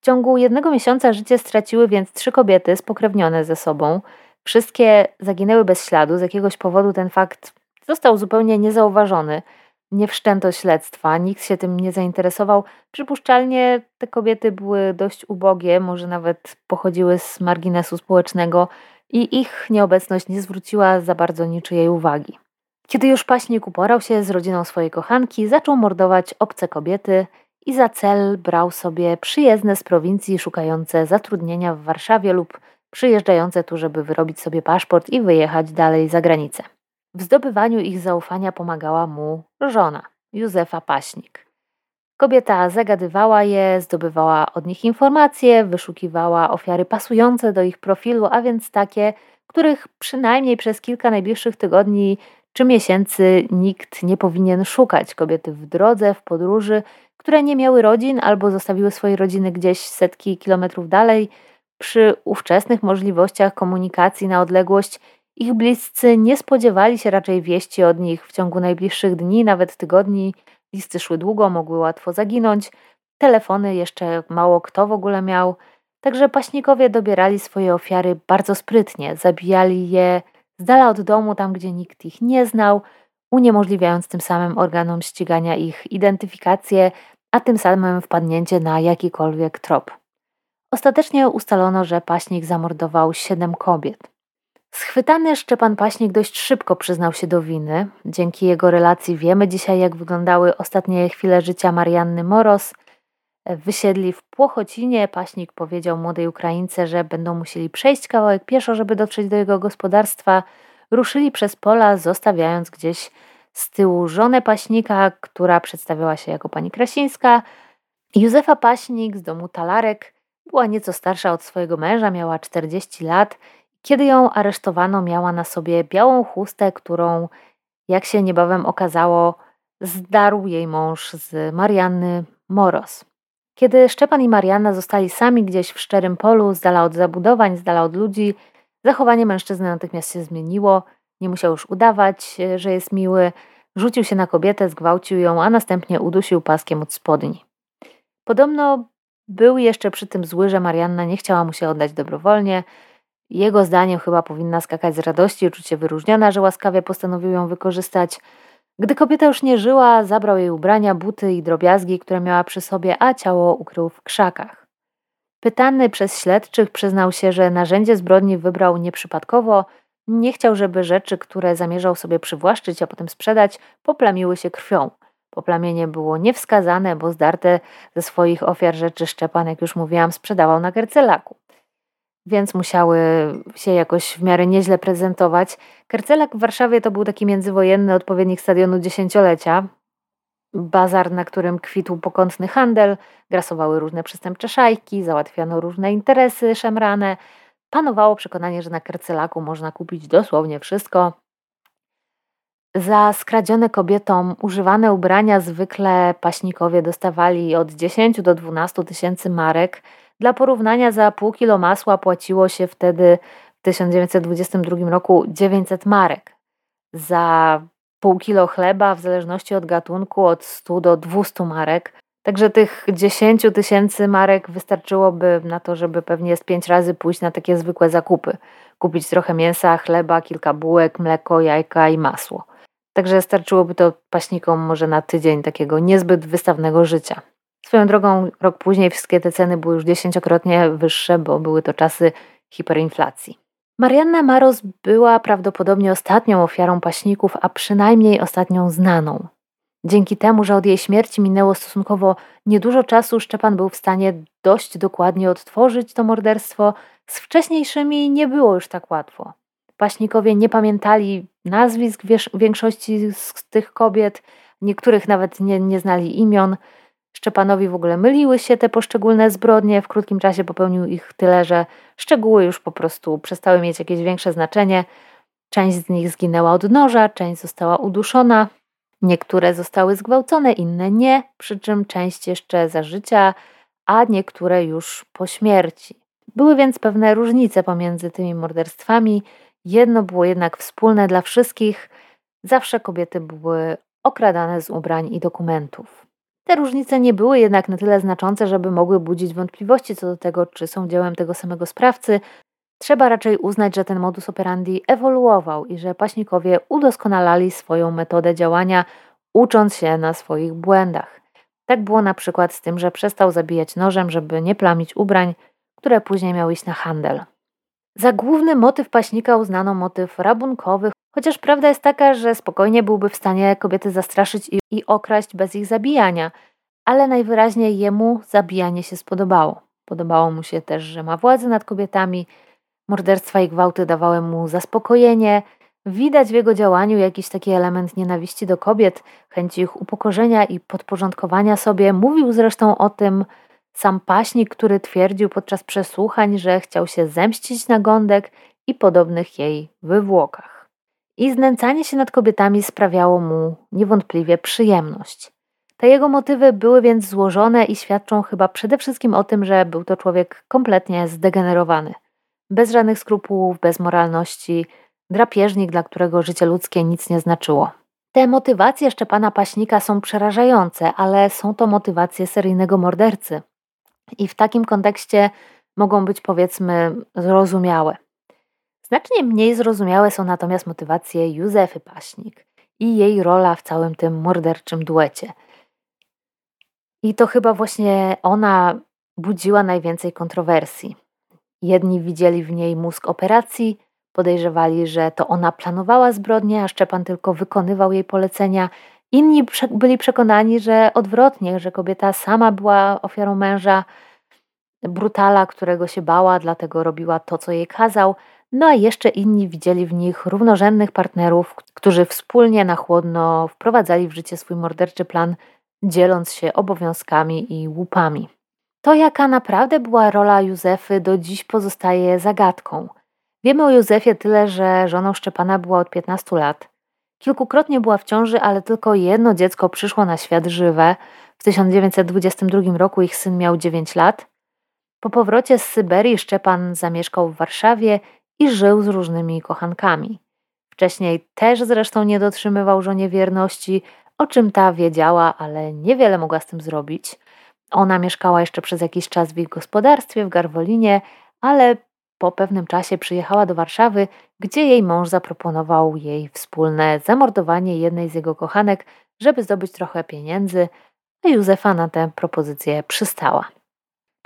W ciągu jednego miesiąca życie straciły więc 3 kobiety spokrewnione ze sobą. Wszystkie zaginęły bez śladu. Z jakiegoś powodu ten fakt został zupełnie niezauważony. Nie wszczęto śledztwa, nikt się tym nie zainteresował. Przypuszczalnie te kobiety były dość ubogie, może nawet pochodziły z marginesu społecznego i ich nieobecność nie zwróciła za bardzo niczyjej uwagi. Kiedy już Paśnik uporał się z rodziną swojej kochanki, zaczął mordować obce kobiety i za cel brał sobie przyjezdne z prowincji szukające zatrudnienia w Warszawie lub przyjeżdżające tu, żeby wyrobić sobie paszport i wyjechać dalej za granicę. W zdobywaniu ich zaufania pomagała mu żona, Józefa Paśnik. Kobieta zagadywała je, zdobywała od nich informacje, wyszukiwała ofiary pasujące do ich profilu, a więc takie, których przynajmniej przez kilka najbliższych tygodni czy miesięcy nikt nie powinien szukać. Kobiety w drodze, w podróży, które nie miały rodzin albo zostawiły swoje rodziny gdzieś setki kilometrów dalej. Przy ówczesnych możliwościach komunikacji na odległość ich bliscy nie spodziewali się raczej wieści od nich w ciągu najbliższych dni, nawet tygodni. Listy szły długo, mogły łatwo zaginąć. Telefony jeszcze mało kto w ogóle miał. Także Paśnikowie dobierali swoje ofiary bardzo sprytnie. Zabijali je z dala od domu, tam gdzie nikt ich nie znał, uniemożliwiając tym samym organom ścigania ich identyfikację, a tym samym wpadnięcie na jakikolwiek trop. Ostatecznie ustalono, że Paśnik zamordował 7 kobiet. Schwytany Szczepan Paśnik dość szybko przyznał się do winy. Dzięki jego relacji wiemy dzisiaj, jak wyglądały ostatnie chwile życia Marianny Moroz. Wysiedli w Płochocinie. Paśnik powiedział młodej Ukraince, że będą musieli przejść kawałek pieszo, żeby dotrzeć do jego gospodarstwa. Ruszyli przez pola, zostawiając gdzieś z tyłu żonę Paśnika, która przedstawiała się jako pani Krasińska. Józefa Paśnik z domu Talarek była nieco starsza od swojego męża, miała 40 lat. Kiedy ją aresztowano, miała na sobie białą chustę, którą, jak się niebawem okazało, zdarł jej mąż z Marianny Moroz. Kiedy Szczepan i Marianna zostali sami gdzieś w szczerym polu, z dala od zabudowań, z dala od ludzi, zachowanie mężczyzny natychmiast się zmieniło. Nie musiał już udawać, że jest miły. Rzucił się na kobietę, zgwałcił ją, a następnie udusił paskiem od spodni. Podobno był jeszcze przy tym zły, że Marianna nie chciała mu się oddać dobrowolnie. Jego zdaniem chyba powinna skakać z radości i czuć się wyróżniona, że łaskawie postanowił ją wykorzystać. Gdy kobieta już nie żyła, zabrał jej ubrania, buty i drobiazgi, które miała przy sobie, a ciało ukrył w krzakach. Pytany przez śledczych przyznał się, że narzędzie zbrodni wybrał nieprzypadkowo. Nie chciał, żeby rzeczy, które zamierzał sobie przywłaszczyć, a potem sprzedać, poplamiły się krwią. Poplamienie było niewskazane, bo zdarte ze swoich ofiar rzeczy Szczepan, jak już mówiłam, sprzedawał na Kercelaku. Więc musiały się jakoś w miarę nieźle prezentować. Kercelak w Warszawie to był taki międzywojenny odpowiednik Stadionu Dziesięciolecia. Bazar, na którym kwitł pokątny handel, grasowały różne przestępcze szajki, załatwiano różne interesy szemrane. Panowało przekonanie, że na Kercelaku można kupić dosłownie wszystko. Za skradzione kobietom używane ubrania zwykle Paśnikowie dostawali od 10 do 12 tysięcy marek. Dla porównania za pół kilo masła płaciło się wtedy w 1922 roku 900 marek. Za pół kilo chleba w zależności od gatunku od 100 do 200 marek. Także tych 10 000 marek wystarczyłoby na to, żeby pewnie z 5 razy pójść na takie zwykłe zakupy. Kupić trochę mięsa, chleba, kilka bułek, mleko, jajka i masło. Także starczyłoby to paśnikom może na tydzień takiego niezbyt wystawnego życia. Swoją drogą rok później wszystkie te ceny były już 10-krotnie wyższe, bo były to czasy hiperinflacji. Marianna Moroz była prawdopodobnie ostatnią ofiarą paśników, a przynajmniej ostatnią znaną. Dzięki temu, że od jej śmierci minęło stosunkowo niedużo czasu, Szczepan był w stanie dość dokładnie odtworzyć to morderstwo. Z wcześniejszymi nie było już tak łatwo. Paśnikowie nie pamiętali nazwisk większości z tych kobiet, niektórych nawet nie znali imion. Szczepanowi w ogóle myliły się te poszczególne zbrodnie, w krótkim czasie popełnił ich tyle, że szczegóły już po prostu przestały mieć jakieś większe znaczenie. Część z nich zginęła od noża, część została uduszona, niektóre zostały zgwałcone, inne nie, przy czym część jeszcze za życia, a niektóre już po śmierci. Były więc pewne różnice pomiędzy tymi morderstwami. Jedno było jednak wspólne dla wszystkich. Zawsze kobiety były okradane z ubrań i dokumentów. Te różnice nie były jednak na tyle znaczące, żeby mogły budzić wątpliwości co do tego, czy są dziełem tego samego sprawcy. Trzeba raczej uznać, że ten modus operandi ewoluował i że paśnikowie udoskonalali swoją metodę działania, ucząc się na swoich błędach. Tak było na przykład z tym, że przestał zabijać nożem, żeby nie plamić ubrań, które później miały iść na handel. Za główny motyw paśnika uznano motyw rabunkowy, chociaż prawda jest taka, że spokojnie byłby w stanie kobiety zastraszyć i okraść bez ich zabijania, ale najwyraźniej jemu zabijanie się spodobało. Podobało mu się też, że ma władzę nad kobietami, morderstwa i gwałty dawały mu zaspokojenie. Widać w jego działaniu jakiś taki element nienawiści do kobiet, chęci ich upokorzenia i podporządkowania sobie. Mówił zresztą o tym sam paśnik, który twierdził podczas przesłuchań, że chciał się zemścić na Gądek i podobnych jej wywłokach. I znęcanie się nad kobietami sprawiało mu niewątpliwie przyjemność. Te jego motywy były więc złożone i świadczą chyba przede wszystkim o tym, że był to człowiek kompletnie zdegenerowany. Bez żadnych skrupułów, bez moralności, drapieżnik, dla którego życie ludzkie nic nie znaczyło. Te motywacje Szczepana Paśnika są przerażające, ale są to motywacje seryjnego mordercy. I w takim kontekście mogą być, powiedzmy, zrozumiałe. Znacznie mniej zrozumiałe są natomiast motywacje Józefy Paśnik i jej rola w całym tym morderczym duecie. I to chyba właśnie ona budziła najwięcej kontrowersji. Jedni widzieli w niej mózg operacji, podejrzewali, że to ona planowała zbrodnię, a Szczepan tylko wykonywał jej polecenia. Inni byli przekonani, że odwrotnie, że kobieta sama była ofiarą męża, brutala, którego się bała, dlatego robiła to, co jej kazał. No a jeszcze inni widzieli w nich równorzędnych partnerów, którzy wspólnie na chłodno wprowadzali w życie swój morderczy plan, dzieląc się obowiązkami i łupami. To, jaka naprawdę była rola Józefy, do dziś pozostaje zagadką. Wiemy o Józefie tyle, że żoną Szczepana była od 15 lat. Kilkukrotnie była w ciąży, ale tylko jedno dziecko przyszło na świat żywe. W 1922 roku ich syn miał 9 lat. Po powrocie z Syberii Szczepan zamieszkał w Warszawie i żył z różnymi kochankami. Wcześniej też zresztą nie dotrzymywał żonie wierności, o czym ta wiedziała, ale niewiele mogła z tym zrobić. Ona mieszkała jeszcze przez jakiś czas w ich gospodarstwie w Garwolinie, ale po pewnym czasie przyjechała do Warszawy, gdzie jej mąż zaproponował jej wspólne zamordowanie jednej z jego kochanek, żeby zdobyć trochę pieniędzy, a Józefa na tę propozycję przystała.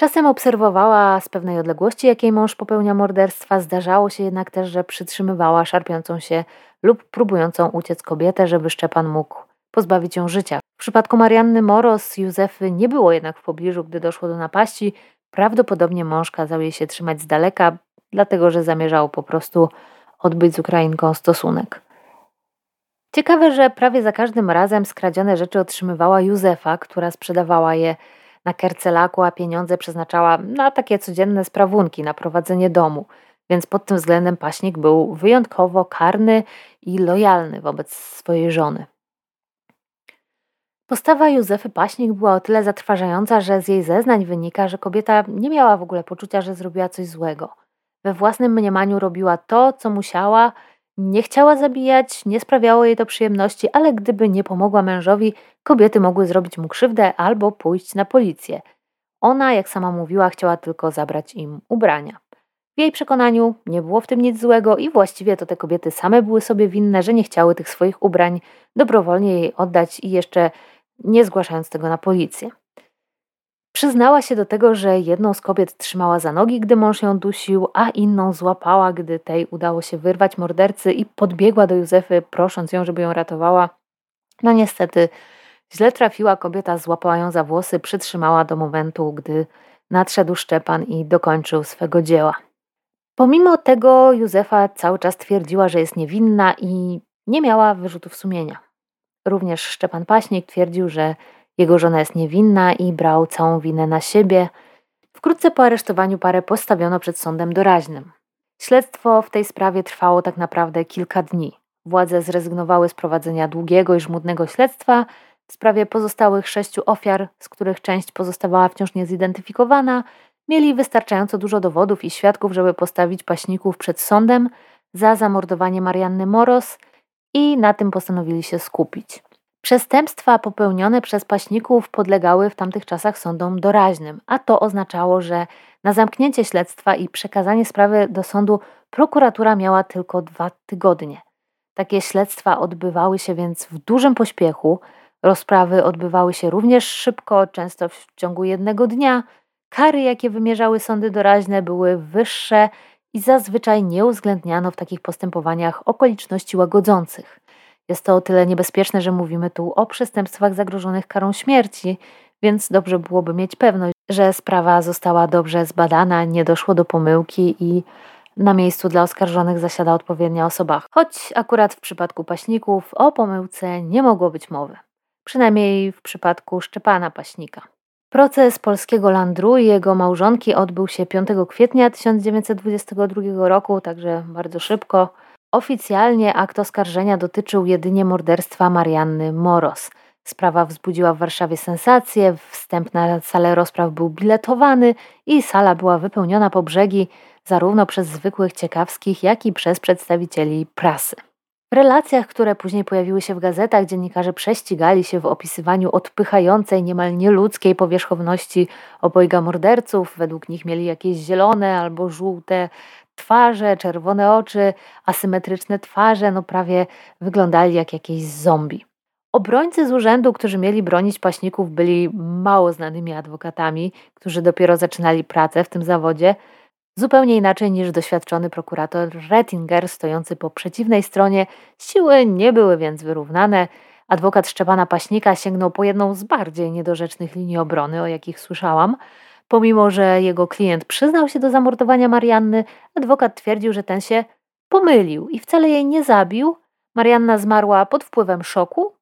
Czasem obserwowała z pewnej odległości, jak jej mąż popełnia morderstwa, zdarzało się jednak też, że przytrzymywała szarpiącą się lub próbującą uciec kobietę, żeby Szczepan mógł pozbawić ją życia. W przypadku Marianny Moroz Józefy nie było jednak w pobliżu, gdy doszło do napaści. Prawdopodobnie mąż kazał jej się trzymać z daleka, dlatego że zamierzał po prostu odbyć z Ukrainką stosunek. Ciekawe, że prawie za każdym razem skradzione rzeczy otrzymywała Józefa, która sprzedawała je na Kercelaku, a pieniądze przeznaczała na takie codzienne sprawunki, na prowadzenie domu. Więc pod tym względem paśnik był wyjątkowo karny i lojalny wobec swojej żony. Postawa Józefy Paśnik była o tyle zatrważająca, że z jej zeznań wynika, że kobieta nie miała w ogóle poczucia, że zrobiła coś złego. We własnym mniemaniu robiła to, co musiała Nie chciała zabijać, nie sprawiało jej to przyjemności, ale gdyby nie pomogła mężowi, kobiety mogły zrobić mu krzywdę albo pójść na policję. Ona, jak sama mówiła, chciała tylko zabrać im ubrania. W jej przekonaniu nie było w tym nic złego i właściwie to te kobiety same były sobie winne, że nie chciały tych swoich ubrań dobrowolnie jej oddać i jeszcze nie zgłaszając tego na policję. Przyznała się do tego, że jedną z kobiet trzymała za nogi, gdy mąż ją dusił, a inną złapała, gdy tej udało się wyrwać mordercy i podbiegła do Józefy, prosząc ją, żeby ją ratowała. No niestety źle trafiła kobieta, złapała ją za włosy, przytrzymała do momentu, gdy nadszedł Szczepan i dokończył swego dzieła. Pomimo tego Józefa cały czas twierdziła, że jest niewinna i nie miała wyrzutów sumienia. Również Szczepan Paśnik twierdził, że jego żona jest niewinna i brał całą winę na siebie. Wkrótce po aresztowaniu parę postawiono przed sądem doraźnym. Śledztwo w tej sprawie trwało tak naprawdę kilka dni. Władze zrezygnowały z prowadzenia długiego i żmudnego śledztwa w sprawie pozostałych 6 ofiar, z których część pozostawała wciąż niezidentyfikowana. Mieli wystarczająco dużo dowodów i świadków, żeby postawić Paśników przed sądem za zamordowanie Marianny Moroz i na tym postanowili się skupić. Przestępstwa popełnione przez Paśników podlegały w tamtych czasach sądom doraźnym, a to oznaczało, że na zamknięcie śledztwa i przekazanie sprawy do sądu prokuratura miała tylko 2 tygodnie. Takie śledztwa odbywały się więc w dużym pośpiechu, rozprawy odbywały się również szybko, często w ciągu 1 dnia. Kary, jakie wymierzały sądy doraźne, były wyższe i zazwyczaj nie uwzględniano w takich postępowaniach okoliczności łagodzących. Jest to o tyle niebezpieczne, że mówimy tu o przestępstwach zagrożonych karą śmierci, więc dobrze byłoby mieć pewność, że sprawa została dobrze zbadana, nie doszło do pomyłki i na miejscu dla oskarżonych zasiada odpowiednia osoba. Choć akurat w przypadku Paśników o pomyłce nie mogło być mowy. Przynajmniej w przypadku Szczepana Paśnika. Proces polskiego Landru i jego małżonki odbył się 5 kwietnia 1922 roku, także bardzo szybko. Oficjalnie akt oskarżenia dotyczył jedynie morderstwa Marianny Moroz. Sprawa wzbudziła w Warszawie sensację, wstęp na salę rozpraw był biletowany i sala była wypełniona po brzegi zarówno przez zwykłych ciekawskich, jak i przez przedstawicieli prasy. W relacjach, które później pojawiły się w gazetach, dziennikarze prześcigali się w opisywaniu odpychającej, niemal nieludzkiej powierzchowności obojga morderców. Według nich mieli jakieś zielone albo żółte twarze, czerwone oczy, asymetryczne twarze, no prawie wyglądali jak jakieś zombie. Obrońcy z urzędu, którzy mieli bronić Paśników, byli mało znanymi adwokatami, którzy dopiero zaczynali pracę w tym zawodzie. Zupełnie inaczej niż doświadczony prokurator Rettinger stojący po przeciwnej stronie, siły nie były więc wyrównane. Adwokat Szczepana Paśnika sięgnął po jedną z bardziej niedorzecznych linii obrony, o jakich słyszałam. Pomimo, że jego klient przyznał się do zamordowania Marianny, adwokat twierdził, że ten się pomylił i wcale jej nie zabił. Marianna zmarła pod wpływem szoku,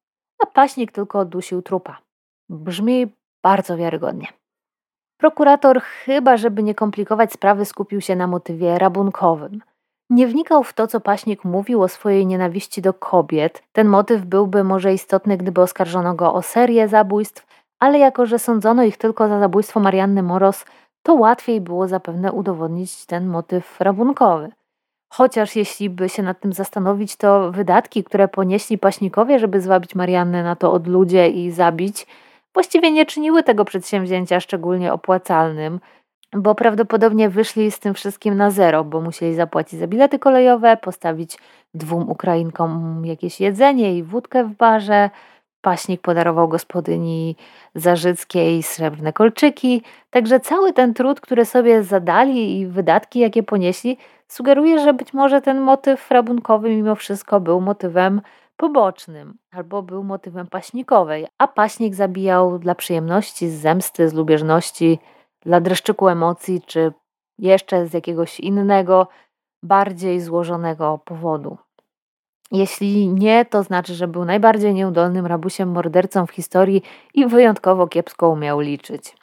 a Paśnik tylko dusił trupa. Brzmi bardzo wiarygodnie. Prokurator, chyba żeby nie komplikować sprawy, skupił się na motywie rabunkowym. Nie wnikał w to, co Paśnik mówił o swojej nienawiści do kobiet. Ten motyw byłby może istotny, gdyby oskarżono go o serię zabójstw, ale jako że sądzono ich tylko za zabójstwo Marianny Moroz, to łatwiej było zapewne udowodnić ten motyw rabunkowy. Chociaż jeśli by się nad tym zastanowić, to wydatki, które ponieśli Paśnikowie, żeby zwabić Mariannę na to od ludzi i zabić, właściwie nie czyniły tego przedsięwzięcia szczególnie opłacalnym, bo prawdopodobnie wyszli z tym wszystkim na zero, bo musieli zapłacić za bilety kolejowe, postawić 2 Ukrainkom jakieś jedzenie i wódkę w barze. Paśnik podarował gospodyni Zarzyckiej srebrne kolczyki. Także cały ten trud, który sobie zadali i wydatki, jakie ponieśli, sugeruje, że być może ten motyw rabunkowy mimo wszystko był motywem pobocznym albo był motywem paśnikowej, a Paśnik zabijał dla przyjemności, z zemsty, z lubieżności, dla dreszczyku emocji czy jeszcze z jakiegoś innego, bardziej złożonego powodu. Jeśli nie, to znaczy, że był najbardziej nieudolnym rabusiem mordercą w historii i wyjątkowo kiepsko umiał liczyć.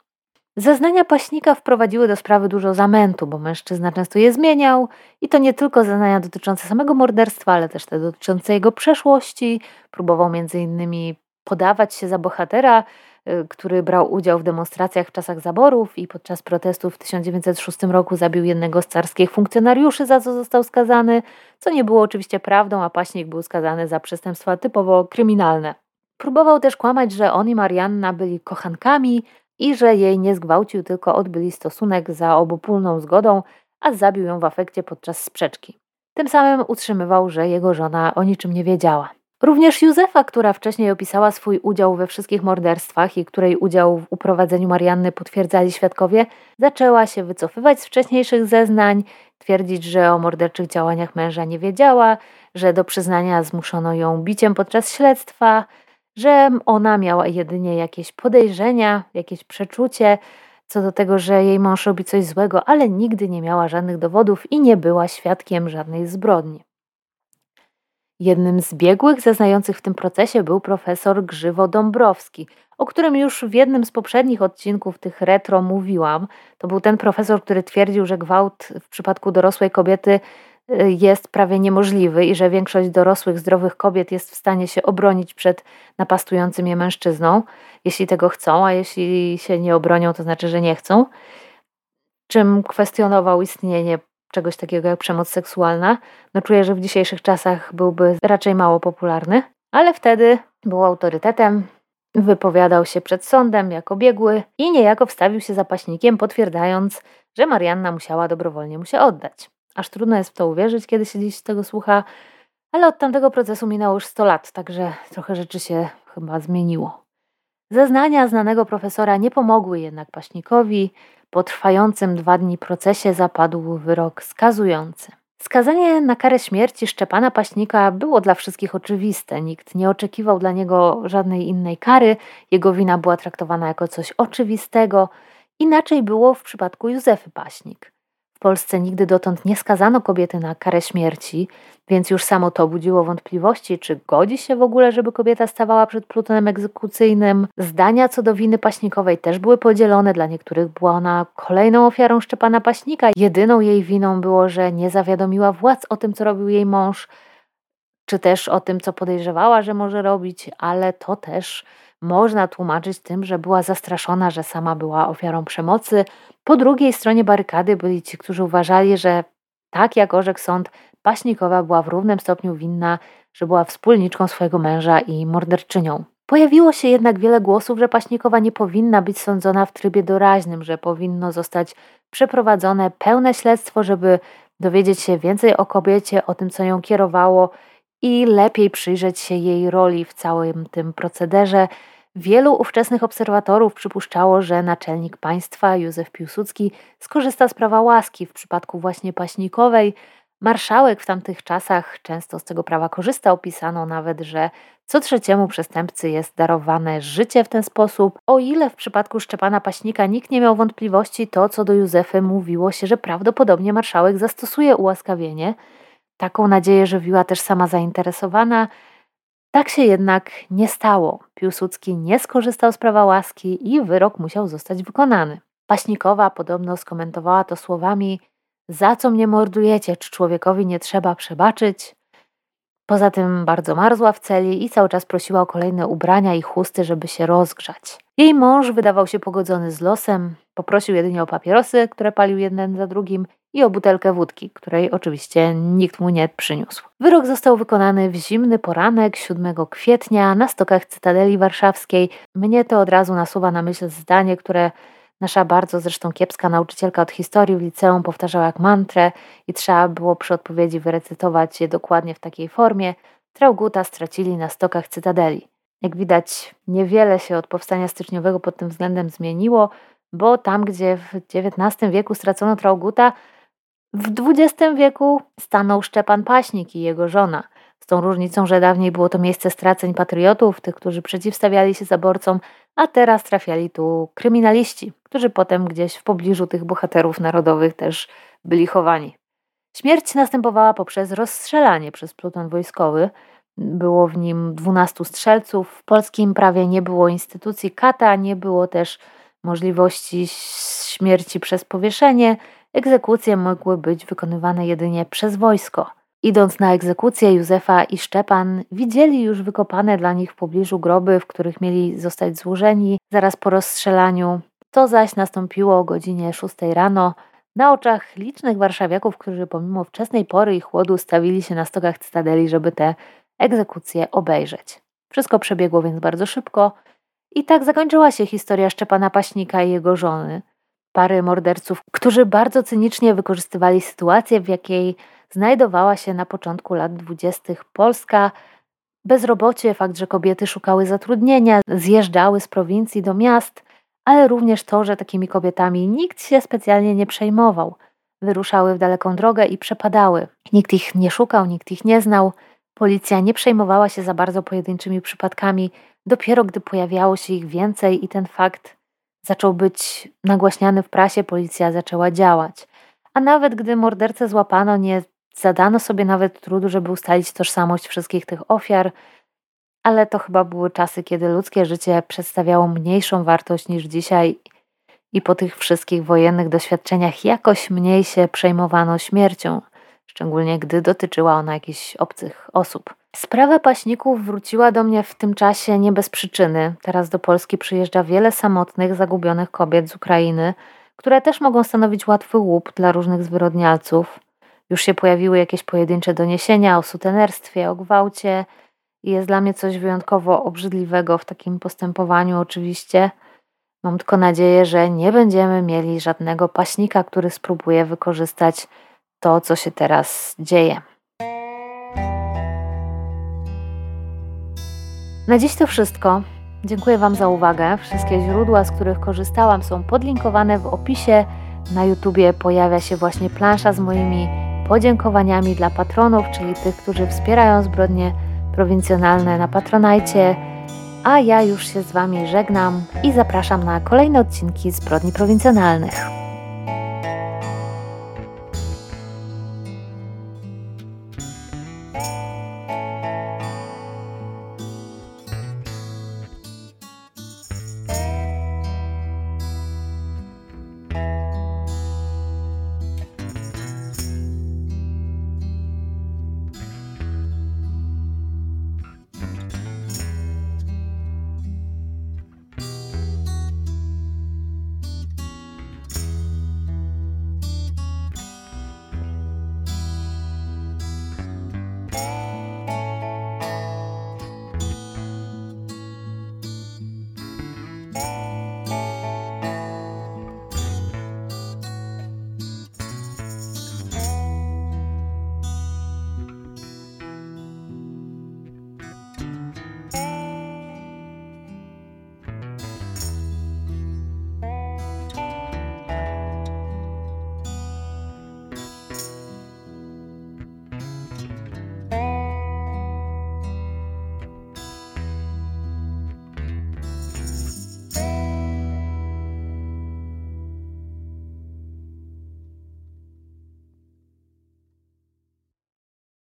Zeznania Paśnika wprowadziły do sprawy dużo zamętu, bo mężczyzna często je zmieniał i to nie tylko zeznania dotyczące samego morderstwa, ale też te dotyczące jego przeszłości. Próbował m.in. podawać się za bohatera który brał udział w demonstracjach w czasach zaborów i podczas protestów w 1906 roku zabił jednego z carskich funkcjonariuszy, za co został skazany, co nie było oczywiście prawdą, a Paśnik był skazany za przestępstwa typowo kryminalne. Próbował też kłamać, że on i Marianna byli kochankami i że jej nie zgwałcił, tylko odbyli stosunek za obopólną zgodą, a zabił ją w afekcie podczas sprzeczki. Tym samym utrzymywał, że jego żona o niczym nie wiedziała. Również Józefa, która wcześniej opisała swój udział we wszystkich morderstwach i której udział w uprowadzeniu Marianny potwierdzali świadkowie, zaczęła się wycofywać z wcześniejszych zeznań, twierdzić, że o morderczych działaniach męża nie wiedziała, że do przyznania zmuszono ją biciem podczas śledztwa, że ona miała jedynie jakieś podejrzenia, jakieś przeczucie co do tego, że jej mąż robi coś złego, ale nigdy nie miała żadnych dowodów i nie była świadkiem żadnej zbrodni. Jednym z biegłych zeznających w tym procesie był profesor Grzywo Dąbrowski, o którym już w jednym z poprzednich odcinków tych retro mówiłam. To był ten profesor, który twierdził, że gwałt w przypadku dorosłej kobiety jest prawie niemożliwy i że większość dorosłych, zdrowych kobiet jest w stanie się obronić przed napastującym je mężczyzną, jeśli tego chcą, a jeśli się nie obronią, to znaczy, że nie chcą, czym kwestionował istnienie czegoś takiego jak przemoc seksualna. No czuję, że w dzisiejszych czasach byłby raczej mało popularny, ale wtedy był autorytetem, wypowiadał się przed sądem jako biegły i niejako wstawił się za Paśnikiem, potwierdzając, że Marianna musiała dobrowolnie mu się oddać. Aż trudno jest w to uwierzyć, kiedy się dziś tego słucha, ale od tamtego procesu minęło już 100 lat, także trochę rzeczy się chyba zmieniło. Zeznania znanego profesora nie pomogły jednak Paśnikowi. Po trwającym 2 dni procesie zapadł wyrok skazujący. Skazanie na karę śmierci Szczepana Paśnika było dla wszystkich oczywiste. Nikt nie oczekiwał dla niego żadnej innej kary. Jego wina była traktowana jako coś oczywistego. Inaczej było w przypadku Józefy Paśnik. W Polsce nigdy dotąd nie skazano kobiety na karę śmierci, więc już samo to budziło wątpliwości, czy godzi się w ogóle, żeby kobieta stawała przed plutonem egzekucyjnym. Zdania co do winy Paśnikowej też były podzielone, dla niektórych była ona kolejną ofiarą Szczepana Paśnika. Jedyną jej winą było, że nie zawiadomiła władz o tym, co robił jej mąż, czy też o tym, co podejrzewała, że może robić, ale to też można tłumaczyć tym, że była zastraszona, że sama była ofiarą przemocy. Po drugiej stronie barykady byli ci, którzy uważali, że tak jak orzekł sąd, Paśnikowa była w równym stopniu winna, że była wspólniczką swojego męża i morderczynią. Pojawiło się jednak wiele głosów, że Paśnikowa nie powinna być sądzona w trybie doraźnym, że powinno zostać przeprowadzone pełne śledztwo, żeby dowiedzieć się więcej o kobiecie, o tym, co ją kierowało i lepiej przyjrzeć się jej roli w całym tym procederze. Wielu ówczesnych obserwatorów przypuszczało, że naczelnik państwa Józef Piłsudski skorzysta z prawa łaski w przypadku właśnie Paśnikowej. Marszałek w tamtych czasach często z tego prawa korzystał, pisano nawet, że co trzeciemu przestępcy jest darowane życie w ten sposób. O ile w przypadku Szczepana Paśnika nikt nie miał wątpliwości, to co do Józefy mówiło się, że prawdopodobnie marszałek zastosuje ułaskawienie. Taką nadzieję żywiła też sama zainteresowana. Tak się jednak nie stało. Piłsudski nie skorzystał z prawa łaski i wyrok musiał zostać wykonany. Paśnikowa podobno skomentowała to słowami: za co mnie mordujecie, czy człowiekowi nie trzeba przebaczyć? Poza tym bardzo marzła w celi i cały czas prosiła o kolejne ubrania i chusty, żeby się rozgrzać. Jej mąż wydawał się pogodzony z losem, poprosił jedynie o papierosy, które palił jeden za drugim, i o butelkę wódki, której oczywiście nikt mu nie przyniósł. Wyrok został wykonany w zimny poranek 7 kwietnia na stokach Cytadeli Warszawskiej. Mnie to od razu nasuwa na myśl zdanie, które nasza bardzo zresztą kiepska nauczycielka od historii w liceum powtarzała jak mantrę i trzeba było przy odpowiedzi wyrecytować je dokładnie w takiej formie: Traugutta stracili na stokach Cytadeli. Jak widać, niewiele się od powstania styczniowego pod tym względem zmieniło, bo tam, gdzie w XIX wieku stracono Traugutta, w XX wieku stanął Szczepan Paśnik i jego żona. Z tą różnicą, że dawniej było to miejsce straceń patriotów, tych, którzy przeciwstawiali się zaborcom, a teraz trafiali tu kryminaliści, którzy potem gdzieś w pobliżu tych bohaterów narodowych też byli chowani. Śmierć następowała poprzez rozstrzelanie przez pluton wojskowy. Było w nim 12 strzelców. W polskim prawie nie było instytucji kata, nie było też możliwości śmierci przez powieszenie. Egzekucje mogły być wykonywane jedynie przez wojsko. Idąc na egzekucję, Józefa i Szczepan widzieli już wykopane dla nich w pobliżu groby, w których mieli zostać złożeni zaraz po rozstrzelaniu. To zaś nastąpiło o godzinie 6 rano na oczach licznych warszawiaków, którzy pomimo wczesnej pory i chłodu stawili się na stokach cytadeli, żeby te egzekucje obejrzeć. Wszystko przebiegło więc bardzo szybko i tak zakończyła się historia Szczepana Paśnika i jego żony. Pary morderców, którzy bardzo cynicznie wykorzystywali sytuację, w jakiej znajdowała się na początku lat 20. Polska. Bezrobocie, fakt, że kobiety szukały zatrudnienia, zjeżdżały z prowincji do miast, ale również to, że takimi kobietami nikt się specjalnie nie przejmował. Wyruszały w daleką drogę i przepadały. Nikt ich nie szukał, nikt ich nie znał. Policja nie przejmowała się za bardzo pojedynczymi przypadkami, dopiero gdy pojawiało się ich więcej i ten fakt zaczął być nagłaśniany w prasie, policja zaczęła działać. A nawet gdy mordercę złapano, nie zadano sobie nawet trudu, żeby ustalić tożsamość wszystkich tych ofiar, ale to chyba były czasy, kiedy ludzkie życie przedstawiało mniejszą wartość niż dzisiaj i po tych wszystkich wojennych doświadczeniach jakoś mniej się przejmowano śmiercią, szczególnie gdy dotyczyła ona jakichś obcych osób. Sprawa Paśników wróciła do mnie w tym czasie nie bez przyczyny. Teraz do Polski przyjeżdża wiele samotnych, zagubionych kobiet z Ukrainy, które też mogą stanowić łatwy łup dla różnych zwyrodnialców. Już się pojawiły jakieś pojedyncze doniesienia o sutenerstwie, o gwałcie i jest dla mnie coś wyjątkowo obrzydliwego w takim postępowaniu oczywiście. Mam tylko nadzieję, że nie będziemy mieli żadnego paśnika, który spróbuje wykorzystać to, co się teraz dzieje. Na dziś to wszystko. Dziękuję Wam za uwagę. Wszystkie źródła, z których korzystałam, są podlinkowane w opisie. Na YouTubie pojawia się właśnie plansza z moimi podziękowaniami dla patronów, czyli tych, którzy wspierają Zbrodnie Prowincjonalne na Patronajcie. A ja już się z Wami żegnam i zapraszam na kolejne odcinki Zbrodni Prowincjonalnych.